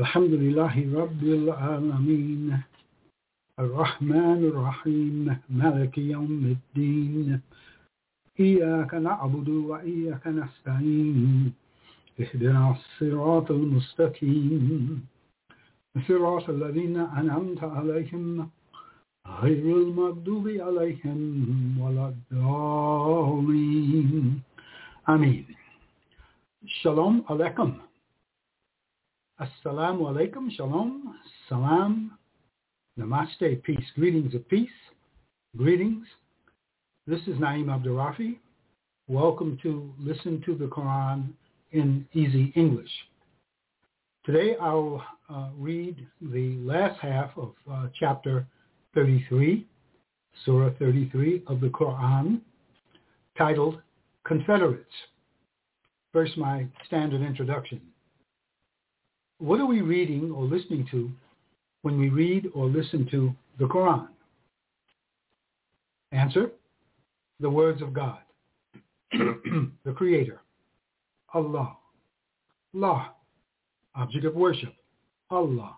Alhamdulillahi Rabbil Alameen, Ar-Rahman Ar-Rahim, Maliki Yawm Al-Din, Iyaka na'budu wa Iyaka nasta'in, Ihdina as-Sirat Al-Mustaqim, Sirat Al-Ladhina An'amta Alayhim, Ghayrul Maghdubi Alayhim, Walad-Dawin. Ameen. Shalom Alaikum. Assalamu alaikum, shalom, salam, namaste, peace, greetings of peace, greetings. This is Naeem Abdurafi. Welcome to Listen to the Quran in Easy English. Today I'll read the last half of chapter 33, Surah 33 of the Quran, titled Confederates. First, my standard introduction. What are we reading or listening to when we read or listen to the Quran? Answer, the words of God, the Creator, Allah, La, object of worship, Allah,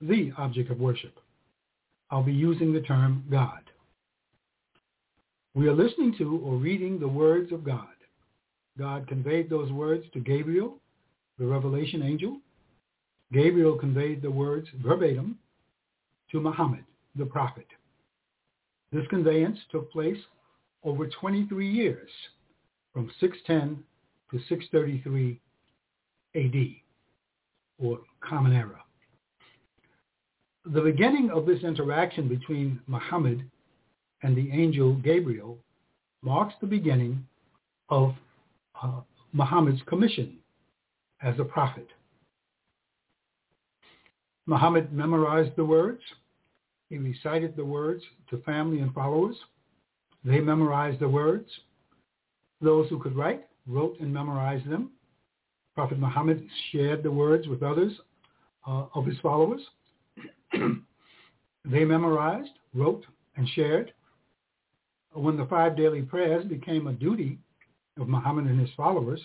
the object of worship. I'll be using the term God. We are listening to or reading the words of God. God conveyed those words to Gabriel, the revelation angel. Gabriel conveyed the words verbatim to Muhammad, the prophet. This conveyance took place over 23 years, from 610 to 633 A.D., or Common Era. The beginning of this interaction between Muhammad and the angel Gabriel marks the beginning of Muhammad's commission as a prophet. Muhammad memorized the words. He recited the words to family and followers. They memorized the words. Those who could write wrote and memorized them. Prophet Muhammad shared the words with others of his followers. They memorized, wrote, and shared. When the 5 daily prayers became a duty of Muhammad and his followers,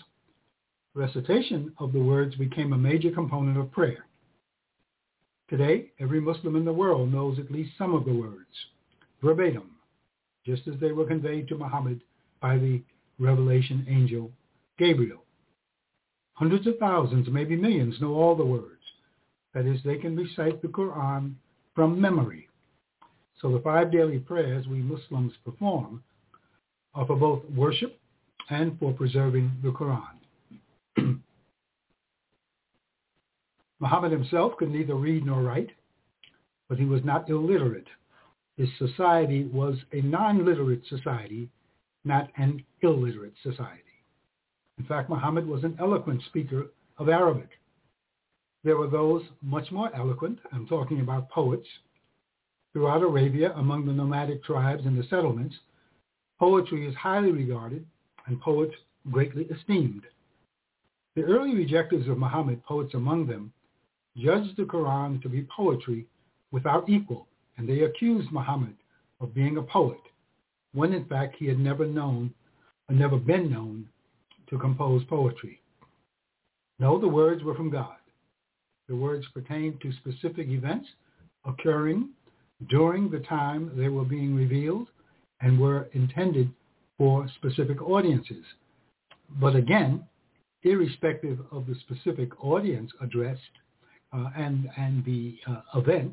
recitation of the words became a major component of prayer. Today, every Muslim in the world knows at least some of the words, verbatim, just as they were conveyed to Muhammad by the revelation angel Gabriel. Hundreds of thousands, maybe millions, know all the words. That is, they can recite the Quran from memory. So the 5 daily prayers we Muslims perform are for both worship and for preserving the Quran. Muhammad himself could neither read nor write, but he was not illiterate. His society was a non-literate society, not an illiterate society. In fact, Muhammad was an eloquent speaker of Arabic. There were those much more eloquent, I'm talking about poets, throughout Arabia among the nomadic tribes and the settlements. Poetry is highly regarded and poets greatly esteemed. The early rejectors of Muhammad, poets among them, judged the Quran to be poetry without equal, and they accused Muhammad of being a poet, when in fact he had never been known to compose poetry. No, the words were from God. The words pertained to specific events occurring during the time they were being revealed and were intended for specific audiences. But again, irrespective of the specific audience addressed and the event,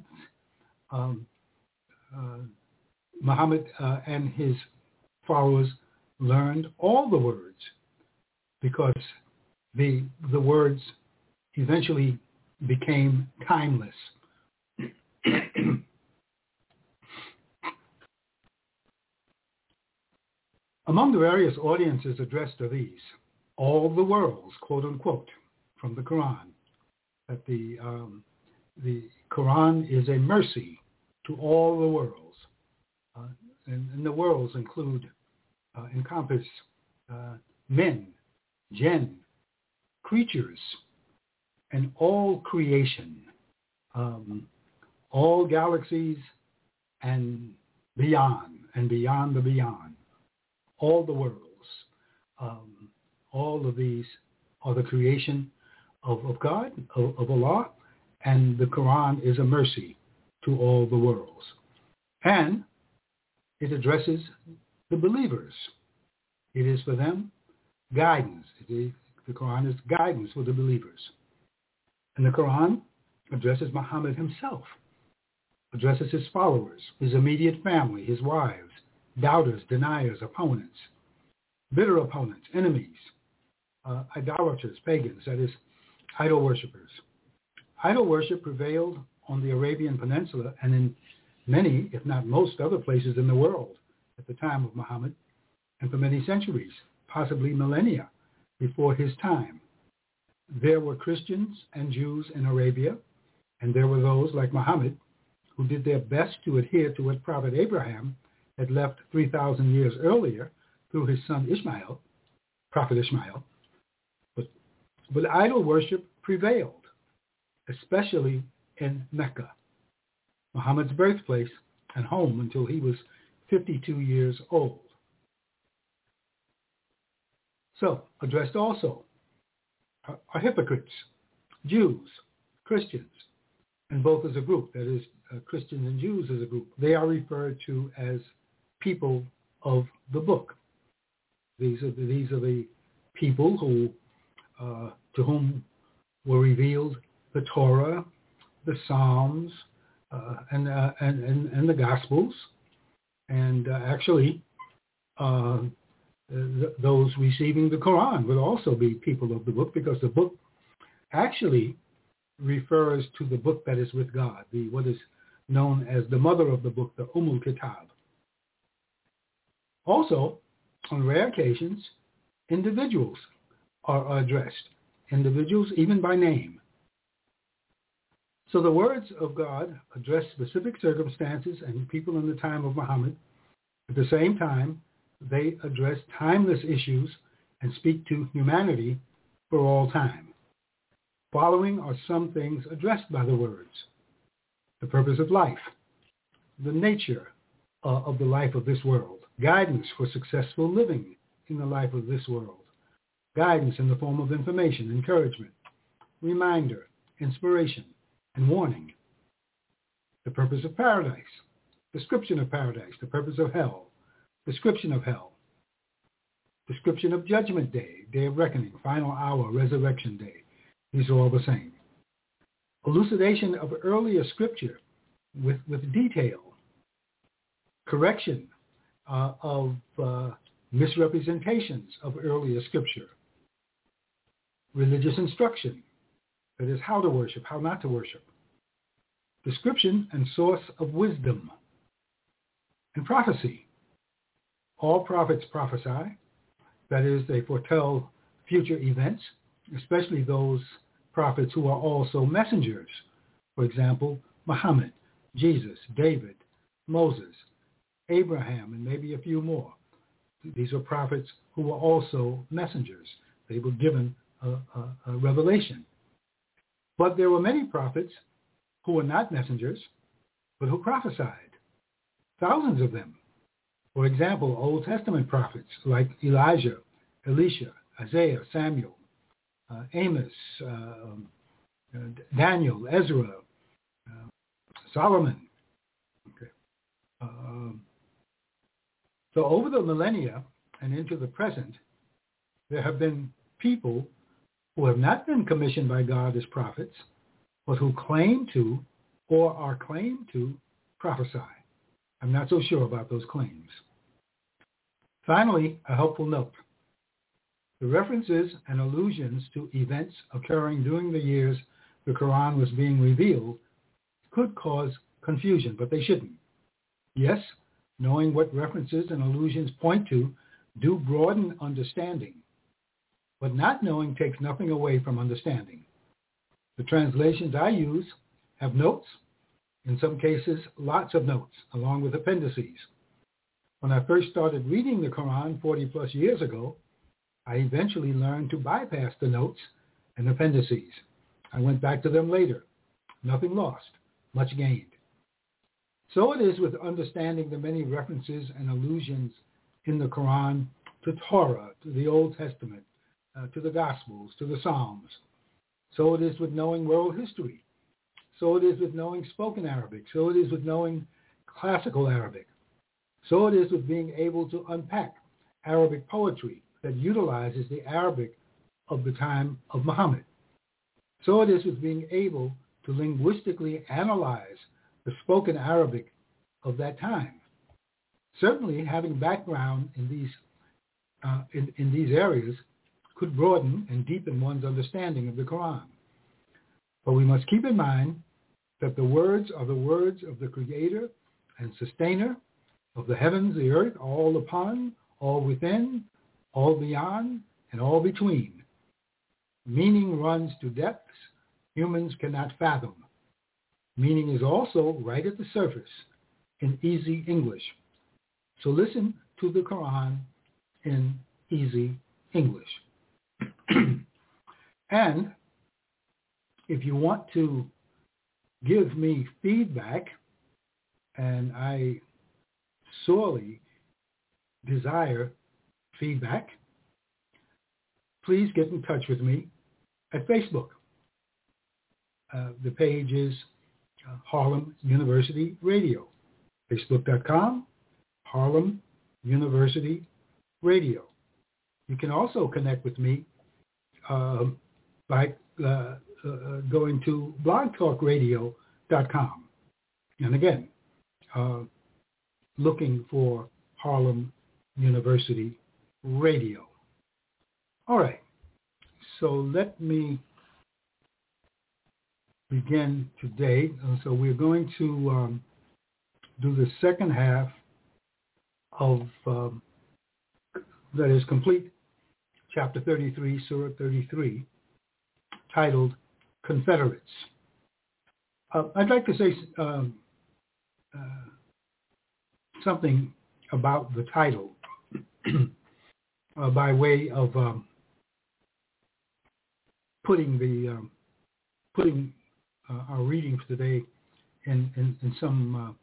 Muhammad and his followers learned all the words, because the words eventually became timeless. Among the various audiences addressed are these: all the worlds, quote unquote, from the Quran. That the Quran is a mercy to all the worlds, and the worlds include, encompass men, jinn, creatures, and all creation, all galaxies and beyond the beyond, all the worlds. All of these are the creation of God, of Allah, and the Quran is a mercy to all the worlds. And it addresses the believers. It is for them guidance. The Quran is guidance for the believers. And the Quran addresses Muhammad himself, addresses his followers, his immediate family, his wives, doubters, deniers, opponents, bitter opponents, enemies, idolaters, pagans, that is, idol worshippers. Idol worship prevailed on the Arabian Peninsula and in many, if not most, other places in the world at the time of Muhammad, and for many centuries, possibly millennia before his time. There were Christians and Jews in Arabia, and there were those like Muhammad who did their best to adhere to what Prophet Abraham had left 3,000 years earlier through his son Ishmael, Prophet Ishmael. But idol worship prevailed, especially in Mecca, Muhammad's birthplace and home until he was 52 years old. So, addressed also are hypocrites, Jews, Christians, and both as a group, that is, Christians and Jews as a group. They are referred to as people of the book. These are the people who to whom were revealed the Torah, the Psalms, and the Gospels, and those receiving the Quran would also be people of the book, because the book actually refers to the book that is with God, what is known as the mother of the book, the Ummul Kitab. Also, on rare occasions, individuals are addressed, individuals even by name. So the words of God address specific circumstances and people in the time of Muhammad. At the same time, they address timeless issues and speak to humanity for all time. Following are some things addressed by the words: the purpose of life, the nature of the life of this world, guidance for successful living in the life of this world, guidance in the form of information, encouragement, reminder, inspiration, and warning. The purpose of paradise, description of paradise, the purpose of hell, description of hell, description of judgment day, day of reckoning, final hour, resurrection day. These are all the same. Elucidation of earlier scripture with detail. Correction of misrepresentations of earlier scripture. Religious instruction, that is, how to worship, how not to worship. Description and source of wisdom. And prophecy. All prophets prophesy, that is, they foretell future events, especially those prophets who are also messengers. For example, Muhammad, Jesus, David, Moses, Abraham, and maybe a few more. These are prophets who were also messengers. They were given a revelation. But there were many prophets who were not messengers, but who prophesied, thousands of them. For example, Old Testament prophets like Elijah, Elisha, Isaiah, Samuel, Amos, Daniel, Ezra, Solomon. Okay. So over the millennia and into the present, there have been people who have not been commissioned by God as prophets, but who claim to or are claimed to prophesy. I'm not so sure about those claims. Finally, a helpful note. The references and allusions to events occurring during the years the Quran was being revealed could cause confusion, but they shouldn't. Yes, knowing what references and allusions point to do broaden understanding, but not knowing takes nothing away from understanding. The translations I use have notes, in some cases, lots of notes, along with appendices. When I first started reading the Quran 40-plus years ago, I eventually learned to bypass the notes and appendices. I went back to them later. Nothing lost, much gained. So it is with understanding the many references and allusions in the Quran to Torah, to the Old Testament, to the Gospels, to the Psalms. So it is with knowing world history So it is with knowing spoken Arabic. So it is with knowing classical Arabic. So it is with being able to unpack Arabic poetry that utilizes the Arabic of the time of Muhammad. So it is with being able to linguistically analyze the spoken Arabic of that time. Certainly, having background in these areas could broaden and deepen one's understanding of the Quran. But we must keep in mind that the words are the words of the Creator and Sustainer of the heavens, the earth, all upon, all within, all beyond, and all between. Meaning runs to depths humans cannot fathom. Meaning is also right at the surface in easy English. So listen to the Quran in easy English. And if you want to give me feedback, and I sorely desire feedback, please get in touch with me at Facebook. The page is Harlem University Radio, facebook.com. Harlem University Radio. You can also connect with me by going to blogtalkradio.com. And again, looking for Harlem University Radio. All right. So let me begin today. So we're going to do the second half of that is complete chapter 33, Surah 33, titled Confederates. I'd like to say something about the title by way of putting our readings today in some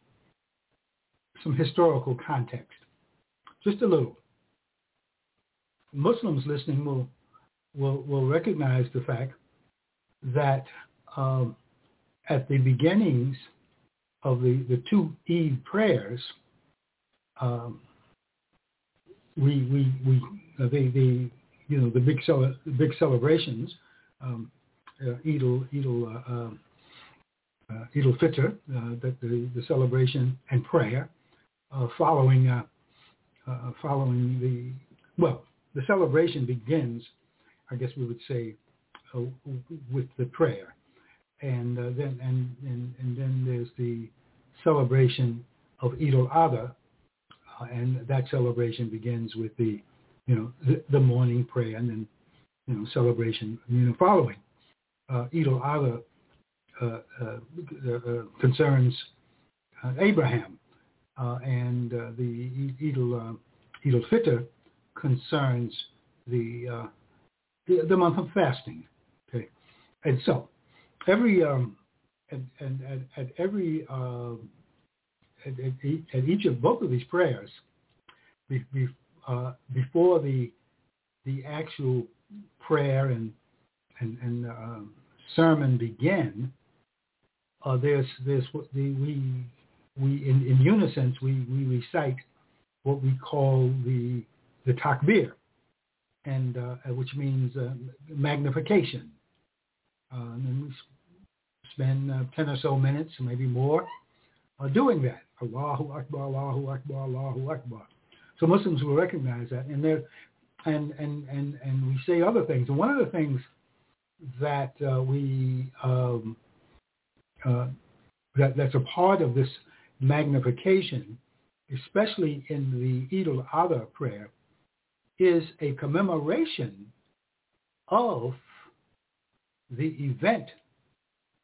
historical context. Just a little. Muslims listening will recognize the fact that at the beginnings of the two Eid prayers, the big celebrations, Eid al-Fitr, the celebration and prayer following the celebration begins, I guess we would say, with the prayer, and then there's the celebration of Eid al-Adha, and that celebration begins with the morning prayer, and then celebration following. Eid al-Adha concerns Abraham, and the Eid al-Fitr concerns the month of fasting. Okay, and so every at each of both of these prayers, before the actual prayer and sermon begin, we in unison recite what we call the takbir, and which means magnification. And we spend 10 or so minutes, maybe more, doing that. Allahu Akbar, Allahu Akbar, Allahu Akbar. So Muslims will recognize that, and we say other things. And one of the things that that's a part of this magnification, especially in the Eid al-Adha prayer, is a commemoration of the event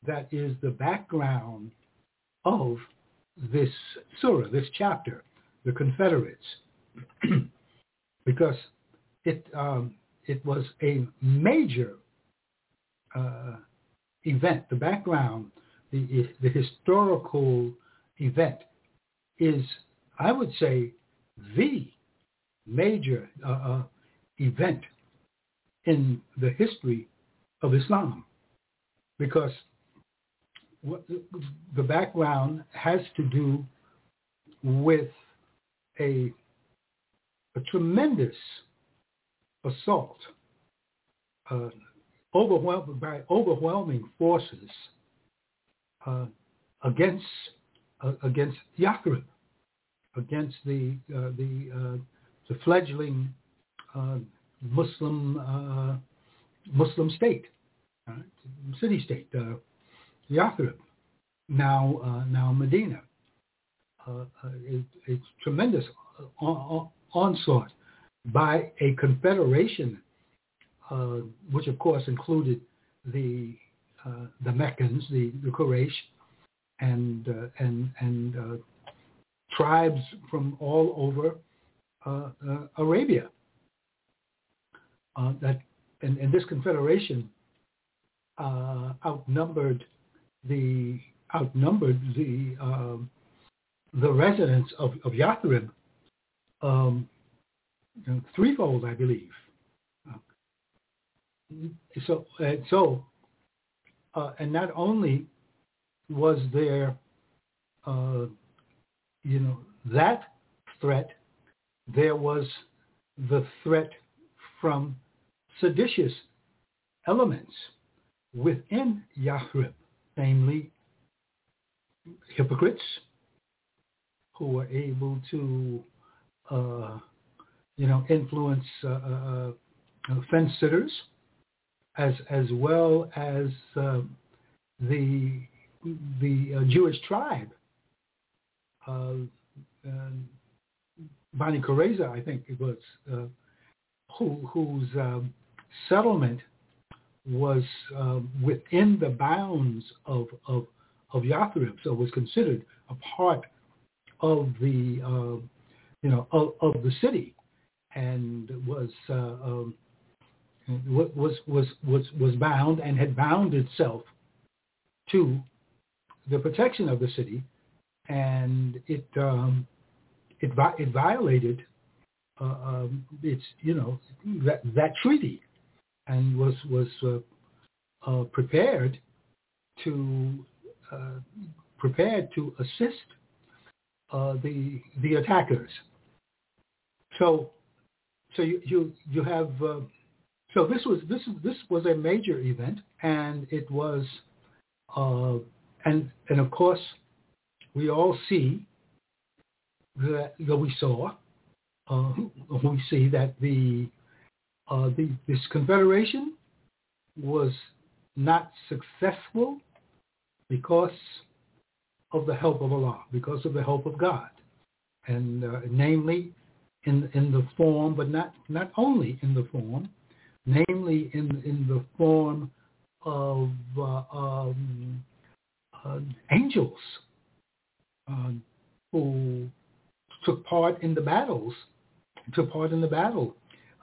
that is the background of this surah, this chapter, the Confederates, because it was a major event. The background, the historical event is, I would say, the major event in the history of Islam, because the background has to do with a tremendous assault, overwhelmed by overwhelming forces against Yathrib, against the fledgling Muslim state, city-state, Yathrib, now Medina. A tremendous onslaught by a confederation, which of course included the Meccans, the Quraysh, and tribes from all over Arabia. And this confederation outnumbered the residents of Yathrib threefold, I believe. So not only was there that threat, there was the threat from seditious elements within Yathrib, namely hypocrites who were able to influence fence sitters, as well as the Jewish tribe, Bani Qurayza, I think it was, whose settlement was within the bounds of Yathrib, so was considered a part of the of the city, and was bound and had bound itself to the protection of the city, and it violated its that treaty, and was prepared to assist the attackers. So you have so this was a major event, and it was and of course we all see that we see that this confederation was not successful because of the help of Allah, because of the help of God, and namely in the form, but not only in the form, namely in the form of angels who took part in the battle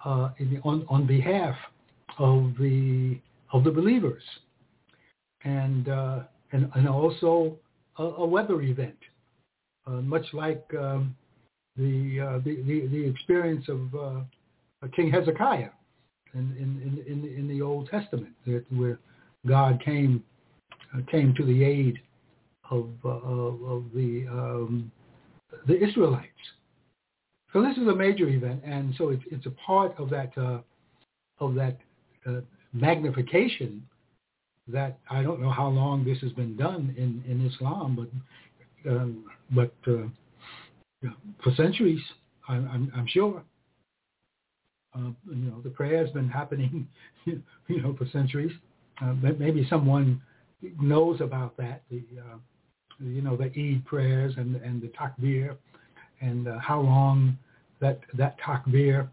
on behalf of the believers, and also a weather event, much like the experience of King Hezekiah in the Old Testament, where God came to the aid of the Israelites. So this is a major event, and so it's a part of that magnification that I don't know how long this has been done in Islam, but for centuries, I'm sure. The prayer has been happening, for centuries. Maybe someone knows about that, the Eid prayers and the takbir, and how long that takbir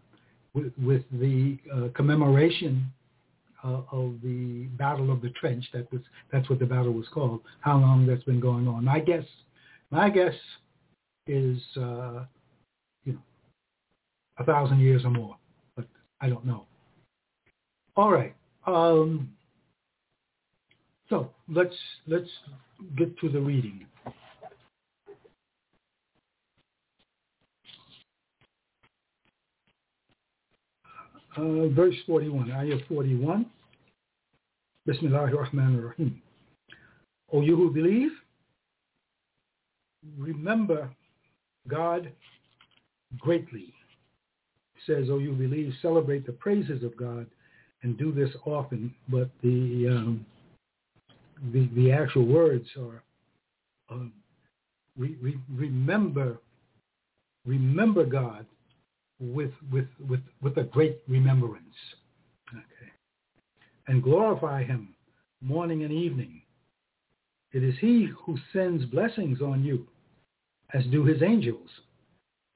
with the commemoration of the Battle of the Trench, that's what the battle was called, how long that's been going on. My guess is 1,000 years or more, but I don't know. All right, so let's get to the reading. Verse 41, Ayah 41. Bismillahir Rahmanir Rahim. O you who believe, remember God greatly. It says, O you who believe, celebrate the praises of God and do this often. But the actual words are remember God with a great remembrance. Okay. And glorify him morning and evening. It is he who sends blessings on you, as do his angels,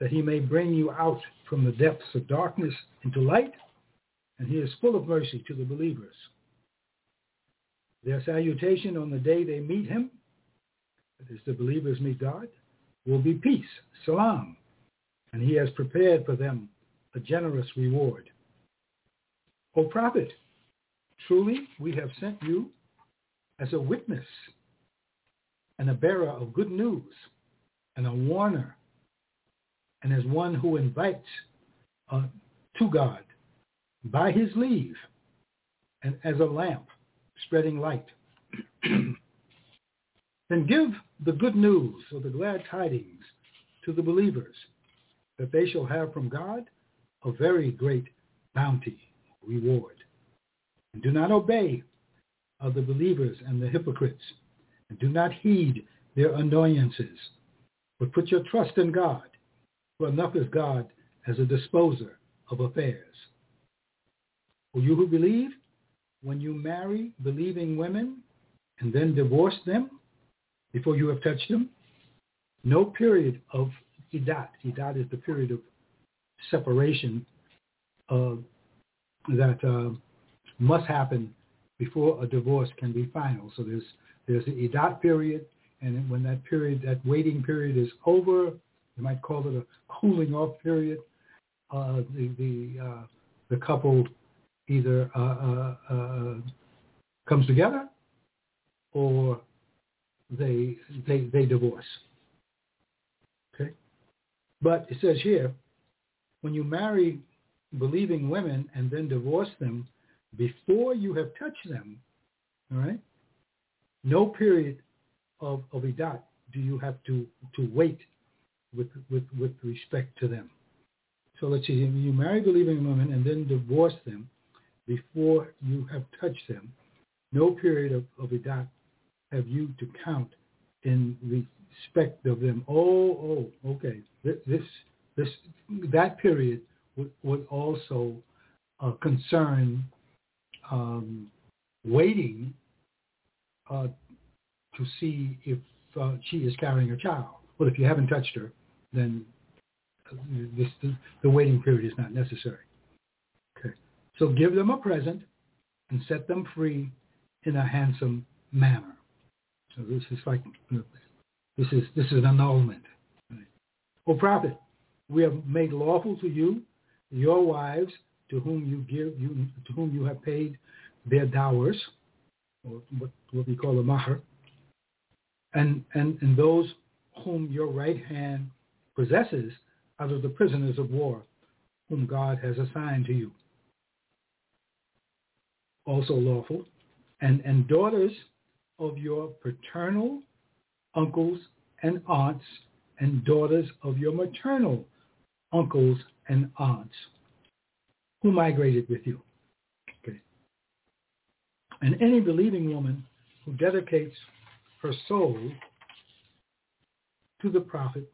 that he may bring you out from the depths of darkness into light, and he is full of mercy to the believers. Their salutation on the day they meet him, that is, the believers meet God, will be peace, salam, and he has prepared for them a generous reward. O prophet, truly we have sent you as a witness and a bearer of good news and a warner, and as one who invites to God by his leave, and as a lamp spreading light. Then give the good news or the glad tidings to the believers, that they shall have from God a very great bounty, reward. And do not obey of the believers and the hypocrites, and do not heed their annoyances, but put your trust in God, for enough is God as a disposer of affairs. O you who believe, when you marry believing women and then divorce them before you have touched them, no period of Idat. Idat is the period of separation that must happen before a divorce can be final. So there's the Idat period, and when that period, that waiting period is over, you might call it a cooling off period, the couple either comes together or they divorce. Okay? But it says here, when you marry believing women and then divorce them before you have touched them, all right, no period of Idat do you have to wait with respect to them. So let's see, you marry believing women and then divorce them before you have touched them. No period of Idat have you to count in respect of them. Okay. This that period would also concern waiting to see if she is carrying a child. Well, if you haven't touched her, then the waiting period is not necessary. Okay. So give them a present and set them free in a handsome manner. So this is like, this is an annulment. Right. O prophet, we have made lawful to you your wives to whom you have paid their dowers, or what we call a mahr, and those whom your right hand possesses out of the prisoners of war whom God has assigned to you. Also lawful, and daughters of your paternal uncles and aunts, and daughters of your maternal uncles and aunts who migrated with you. Okay. And any believing woman who dedicates her soul to the prophet,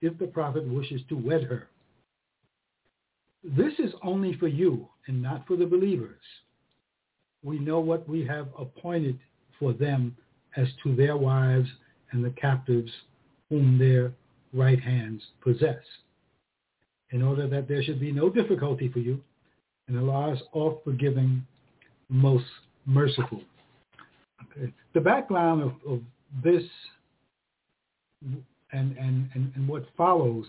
if the prophet wishes to wed her. This is only for you and not for the believers. We know what we have appointed for them as to their wives and the captives whom their right hands possess, in order that there should be no difficulty for you, and Allah is all forgiving, most merciful. Okay. The background of this and what follows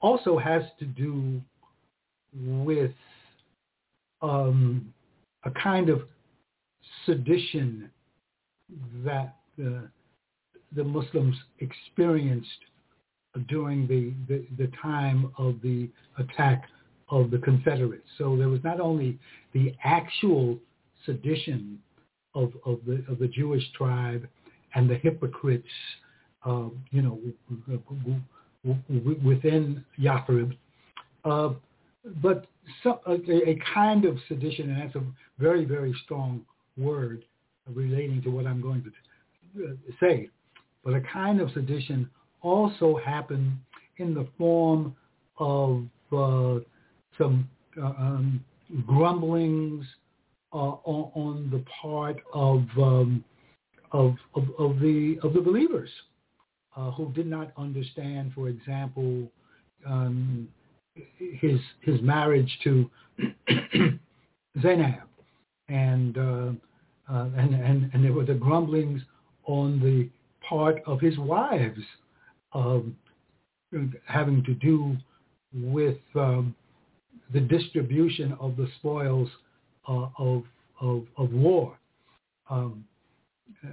also has to do with a kind of sedition that the Muslims experienced during the time of the attack of the Confederates. So there was not only the actual sedition of the Jewish tribe and the hypocrites, within Yathrib. But a kind of sedition, and that's a very, very strong word relating to what I'm going to say, but a kind of sedition also happened in the form of some grumblings on the part of the believers who did not understand, for example, his marriage to Zaynab, and there were the grumblings on the part of his wives, having to do with the distribution of the spoils of war,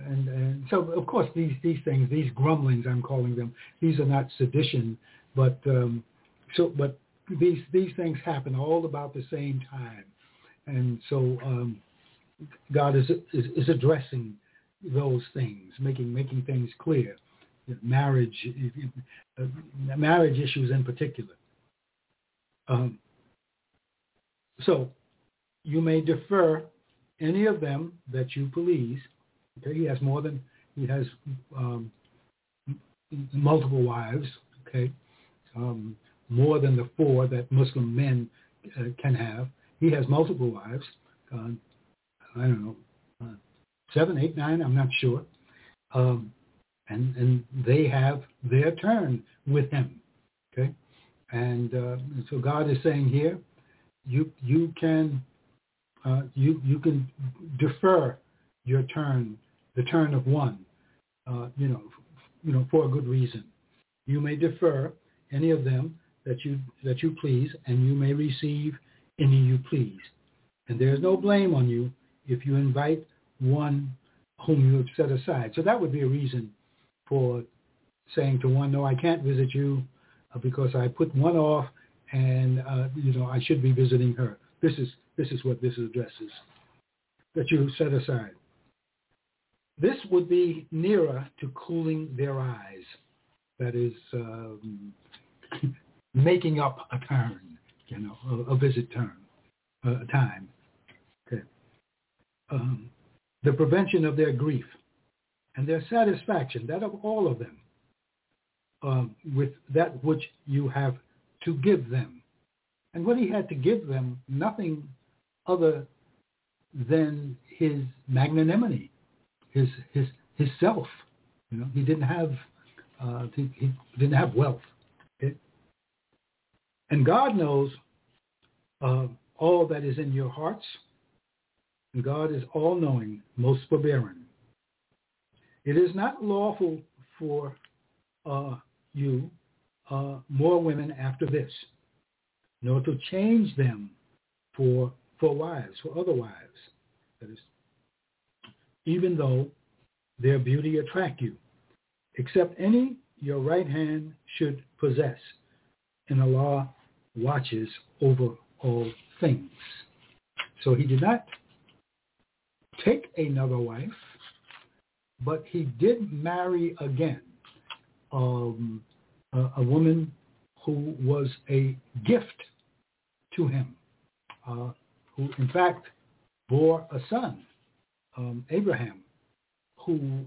and so of course these things, these grumblings, I'm calling them, these are not sedition, but these things happen all about the same time, and so God is addressing those things, making things clear. Marriage issues in particular. So you may defer any of them that you please. Okay, he has multiple wives. Okay, more than the four that Muslim men can have. He has multiple wives. I don't know, 7, 8, 9. I'm not sure. And they have their turn with him, okay? And so God is saying here, you can defer your turn, the turn of one, for a good reason. You may defer any of them that you please, and you may receive any you please. And there is no blame on you if you invite one whom you have set aside. So that would be a reason for saying to one, no, I can't visit you because I put one off, and I should be visiting her. This is what this addresses, that you set aside. This would be nearer to cooling their eyes, that is, making up a turn, a visit turn, a time. Okay. The prevention of their grief. And their satisfaction, that of all of them, with that which you have to give them. And what he had to give them, nothing other than his magnanimity, his self. He didn't have he didn't have wealth. Okay? And God knows all that is in your hearts. And God is all-knowing, most forbearing. It is not lawful for you more women after this, nor to change them for other wives. That is, even though their beauty attract you, except any your right hand should possess, and Allah watches over all things. So he did not take another wife, but he did marry again a woman who was a gift to him, who in fact bore a son, Abraham, who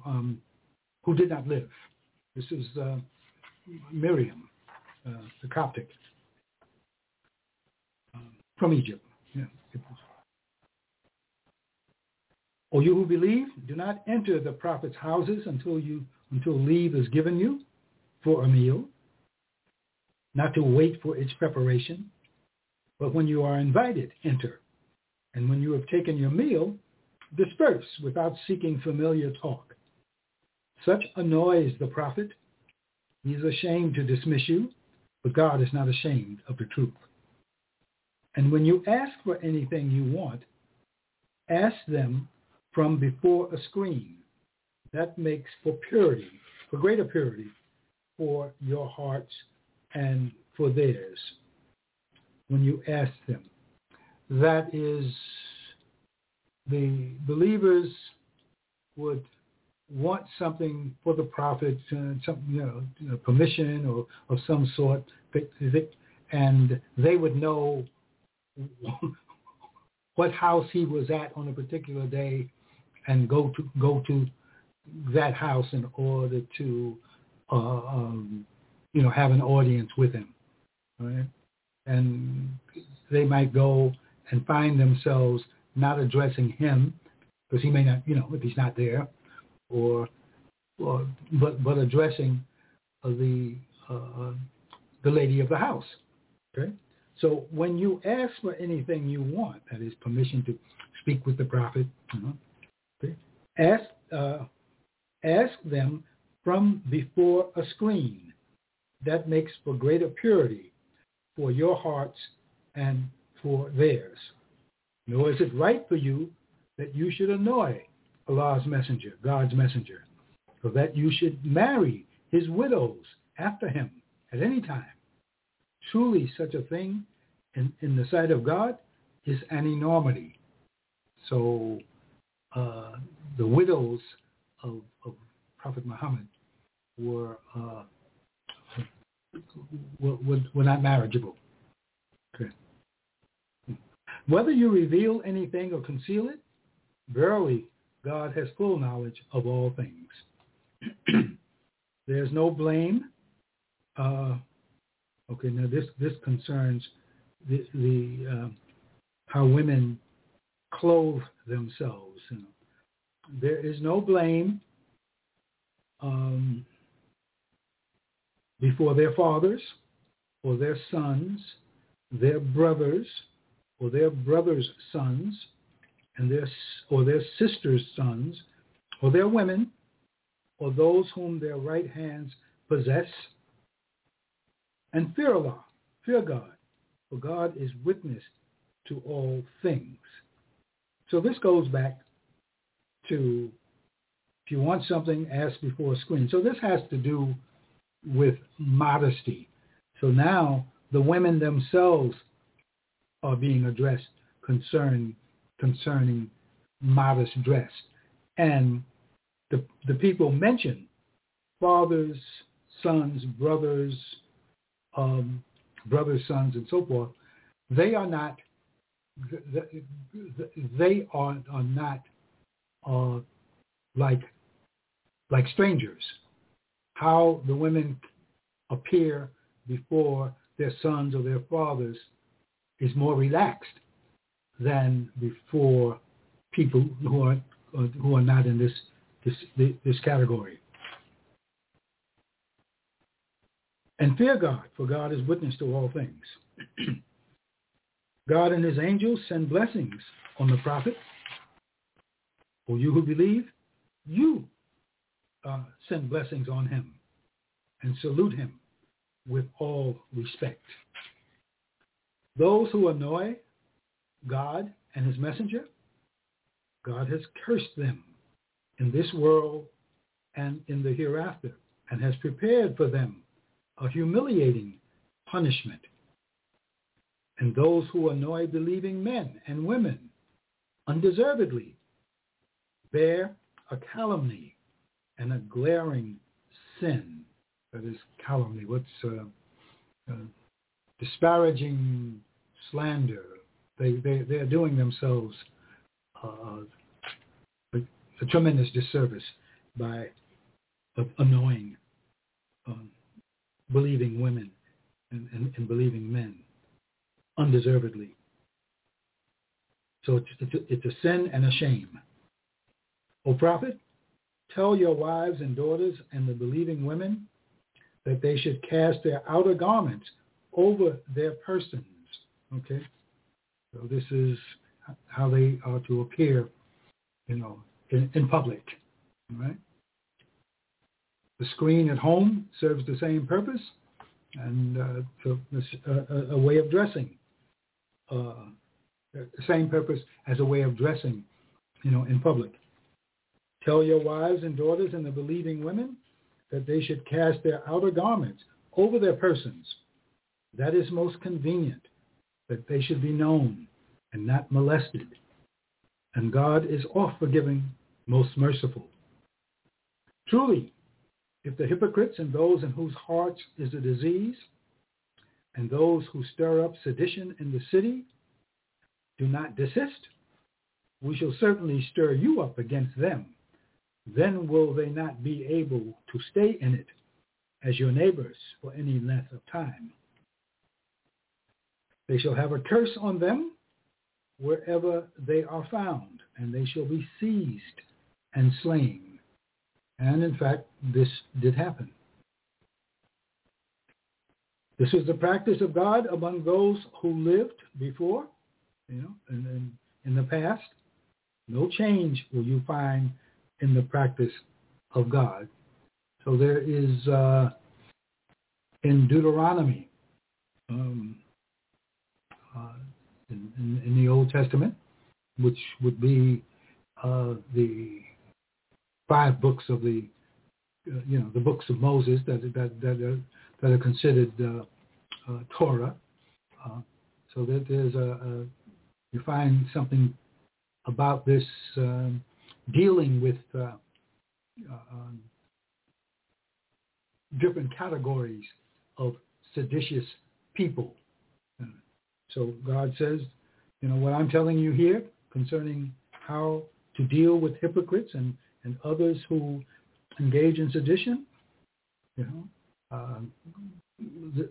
did not live. This is Miriam, the Coptic, from Egypt. Yeah. Or you who believe, do not enter the prophets' houses until leave is given you for a meal, not to wait for its preparation. But when you are invited, enter. And when you have taken your meal, disperse without seeking familiar talk. Such annoys the prophet. He is ashamed to dismiss you, but God is not ashamed of the truth. And when you ask for anything you want, ask them from before a screen. That makes for purity, for greater purity, for your hearts and for theirs, when you ask them. That is, the believers would want something for the prophet, some permission or of some sort, and they would know what house he was at on a particular day, and go to that house in order to have an audience with him, right? And they might go and find themselves not addressing him because he may not, if he's not there, but addressing the lady of the house. Okay. So when you ask for anything you want, that is permission to speak with the prophet, okay, ask them from before a screen. That makes for greater purity for your hearts and for theirs. Nor is it right for you that you should annoy Allah's messenger, God's messenger, or that you should marry his widows after him at any time. Truly such a thing in the sight of God is an enormity. So the widows of Prophet Muhammad were not marriageable. Okay. Whether you reveal anything or conceal it, verily God has full knowledge of all things. There's no blame. Okay, now this concerns the how women clothe themselves. There is no blame before their fathers or their sons, their brothers or their brothers' sons, and their sisters' sons, or their women, or those whom their right hands possess. And fear Allah, fear God, for God is witness to all things. So this goes back to, if you want something, ask before a screen. So this has to do with modesty. So now the women themselves are being addressed concerning modest dress. And the people mentioned, fathers, sons, brothers, sons, and so forth, they are not like strangers. How the women appear before their sons or their fathers is more relaxed than before people who are not in this category. And fear God, for God is witness to all things. God and his angels send blessings on the prophet. For you who believe, you send blessings on him and salute him with all respect. Those who annoy God and his messenger, God has cursed them in this world and in the hereafter, and has prepared for them a humiliating punishment. And those who annoy believing men and women undeservedly bear a calumny and a glaring sin. That is calumny. What's disparaging slander? They're doing themselves a tremendous disservice by annoying believing women and believing men undeservedly. So it's a sin and a shame. O prophet, tell your wives and daughters and the believing women that they should cast their outer garments over their persons. Okay? So this is how they are to appear, in public. All right? The screen at home serves the same purpose, and a way of dressing. The same purpose as a way of dressing, in public. Tell your wives and daughters and the believing women that they should cast their outer garments over their persons. That is most convenient, that they should be known and not molested. And God is oft forgiving most merciful. Truly, if the hypocrites and those in whose hearts is the disease, and those who stir up sedition in the city do not desist, we shall certainly stir you up against them. Then will they not be able to stay in it as your neighbors for any length of time. They shall have a curse on them wherever they are found, and they shall be seized and slain. And in fact, this did happen. This was the practice of God among those who lived before, and in the past. No change will you find in the practice of God. So there is, in Deuteronomy, in the Old Testament, which would be the five books of the, the books of Moses that are considered Torah. So that there's you find something about this dealing with different categories of seditious people. So God says, what I'm telling you here concerning how to deal with hypocrites and others who engage in sedition,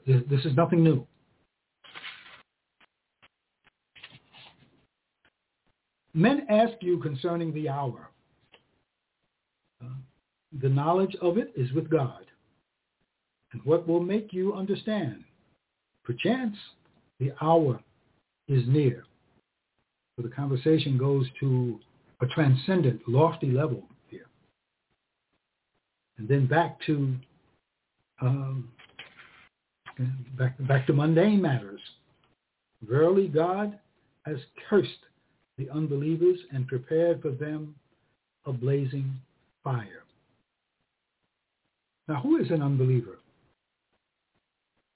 this is nothing new. Men ask you concerning the hour. The knowledge of it is with God. And what will make you understand? Perchance the hour is near. So the conversation goes to a transcendent, lofty level here. And then back to mundane matters. Verily God has cursed the unbelievers and prepared for them a blazing fire. Now, who is an unbeliever?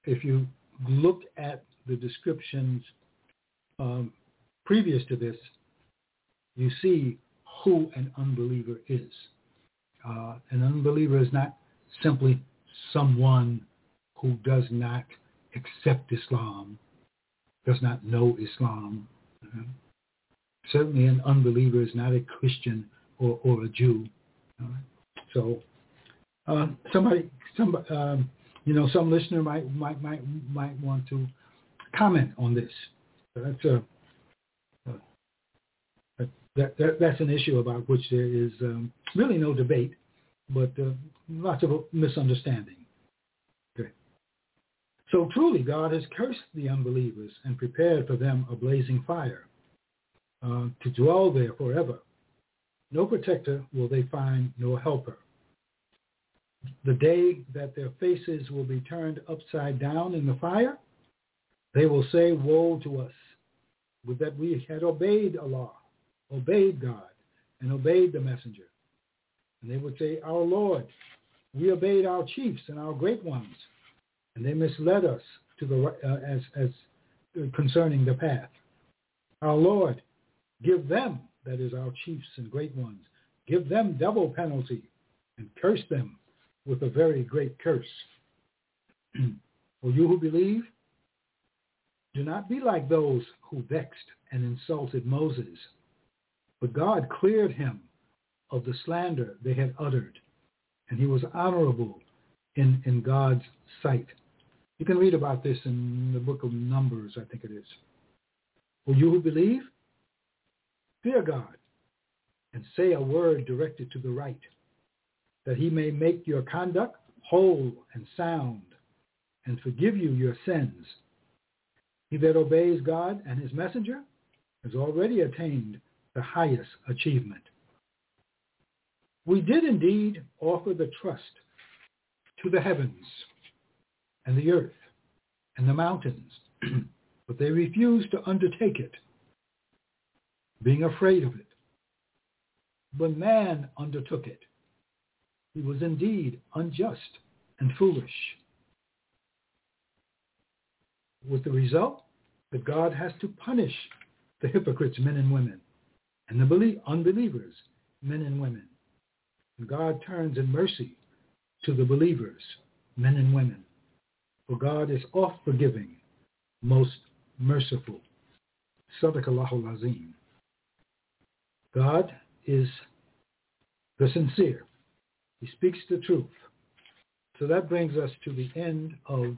If you look at the descriptions previous to this, you see who an unbeliever is. An unbeliever is not simply someone who does not accept Islam, does not know Islam. Certainly an unbeliever is not a Christian or a Jew. So some listener might want to comment on this. So that's that's an issue about which there is really no debate, but lots of misunderstanding. Okay. So truly, God has cursed the unbelievers and prepared for them a blazing fire, to dwell there forever. No protector will they find, nor helper. The day that their faces will be turned upside down in the fire, they will say, woe to us, would that we had obeyed Allah, obeyed God, and obeyed the messenger. And they would say, our Lord, we obeyed our chiefs and our great ones, and they misled us to the as concerning the path. Our Lord, give them, that is our chiefs and great ones, give them double penalty and curse them with a very great curse. For you who believe, do not be like those who vexed and insulted Moses, but God cleared him of the slander they had uttered, and he was honorable in God's sight. You can read about this in the book of Numbers, I think it is. For you who believe, fear God, and say a word directed to the right, that he may make your conduct whole and sound, and forgive you your sins. He that obeys God and his messenger has already attained the highest achievement. We did indeed offer the trust to the heavens and the earth and the mountains, but they refused to undertake it, being afraid of it. But man undertook it. He was indeed unjust and foolish. With the result that God has to punish the hypocrites, men and women, and the unbelievers men and women. And God turns in mercy to the believers, men and women. For God is oft forgiving, most merciful. Sadaq Allahul Azeem. God is the sincere. He speaks the truth. So that brings us to the end of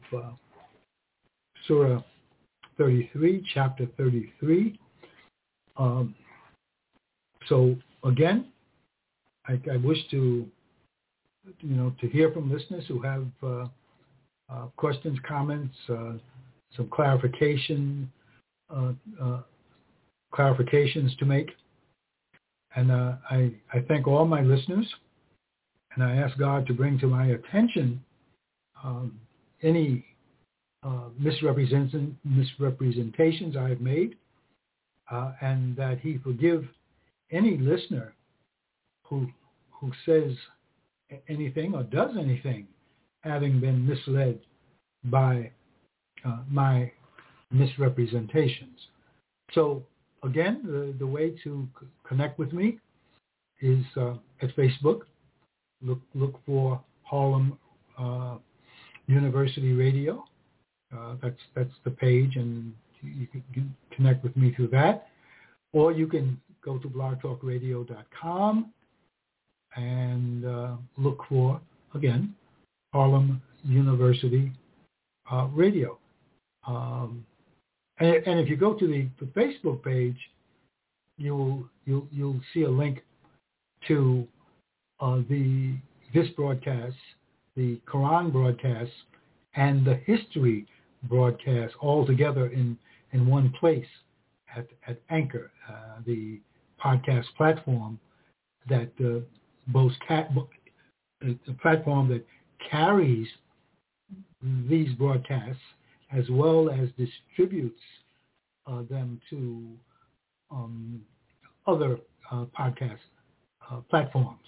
Surah 33, chapter 33. So again, I wish to hear from listeners who have questions, comments, some clarifications to make. And I thank all my listeners, and I ask God to bring to my attention any misrepresentations I have made, and that he forgive any listener who says anything or does anything having been misled by my misrepresentations. So again, the way to connect with me is at Facebook. Look for Harlem University Radio. That's the page, and you can connect with me through that. Or you can go to blogtalkradio.com and look for, again, Harlem University Radio. And if you go to the Facebook page, you'll see a link to this broadcast, the Quran broadcast, and the history broadcast all together in one place at Anchor, the podcast platform that the platform that carries these broadcasts as well as distributes them to other podcast platforms.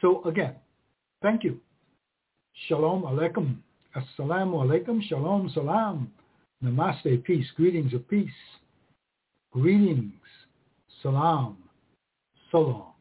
So again, thank you. Shalom Aleichem. Assalamu Alaikum. Shalom Salam. Namaste. Peace. Greetings of peace. Greetings. Salam. Salam.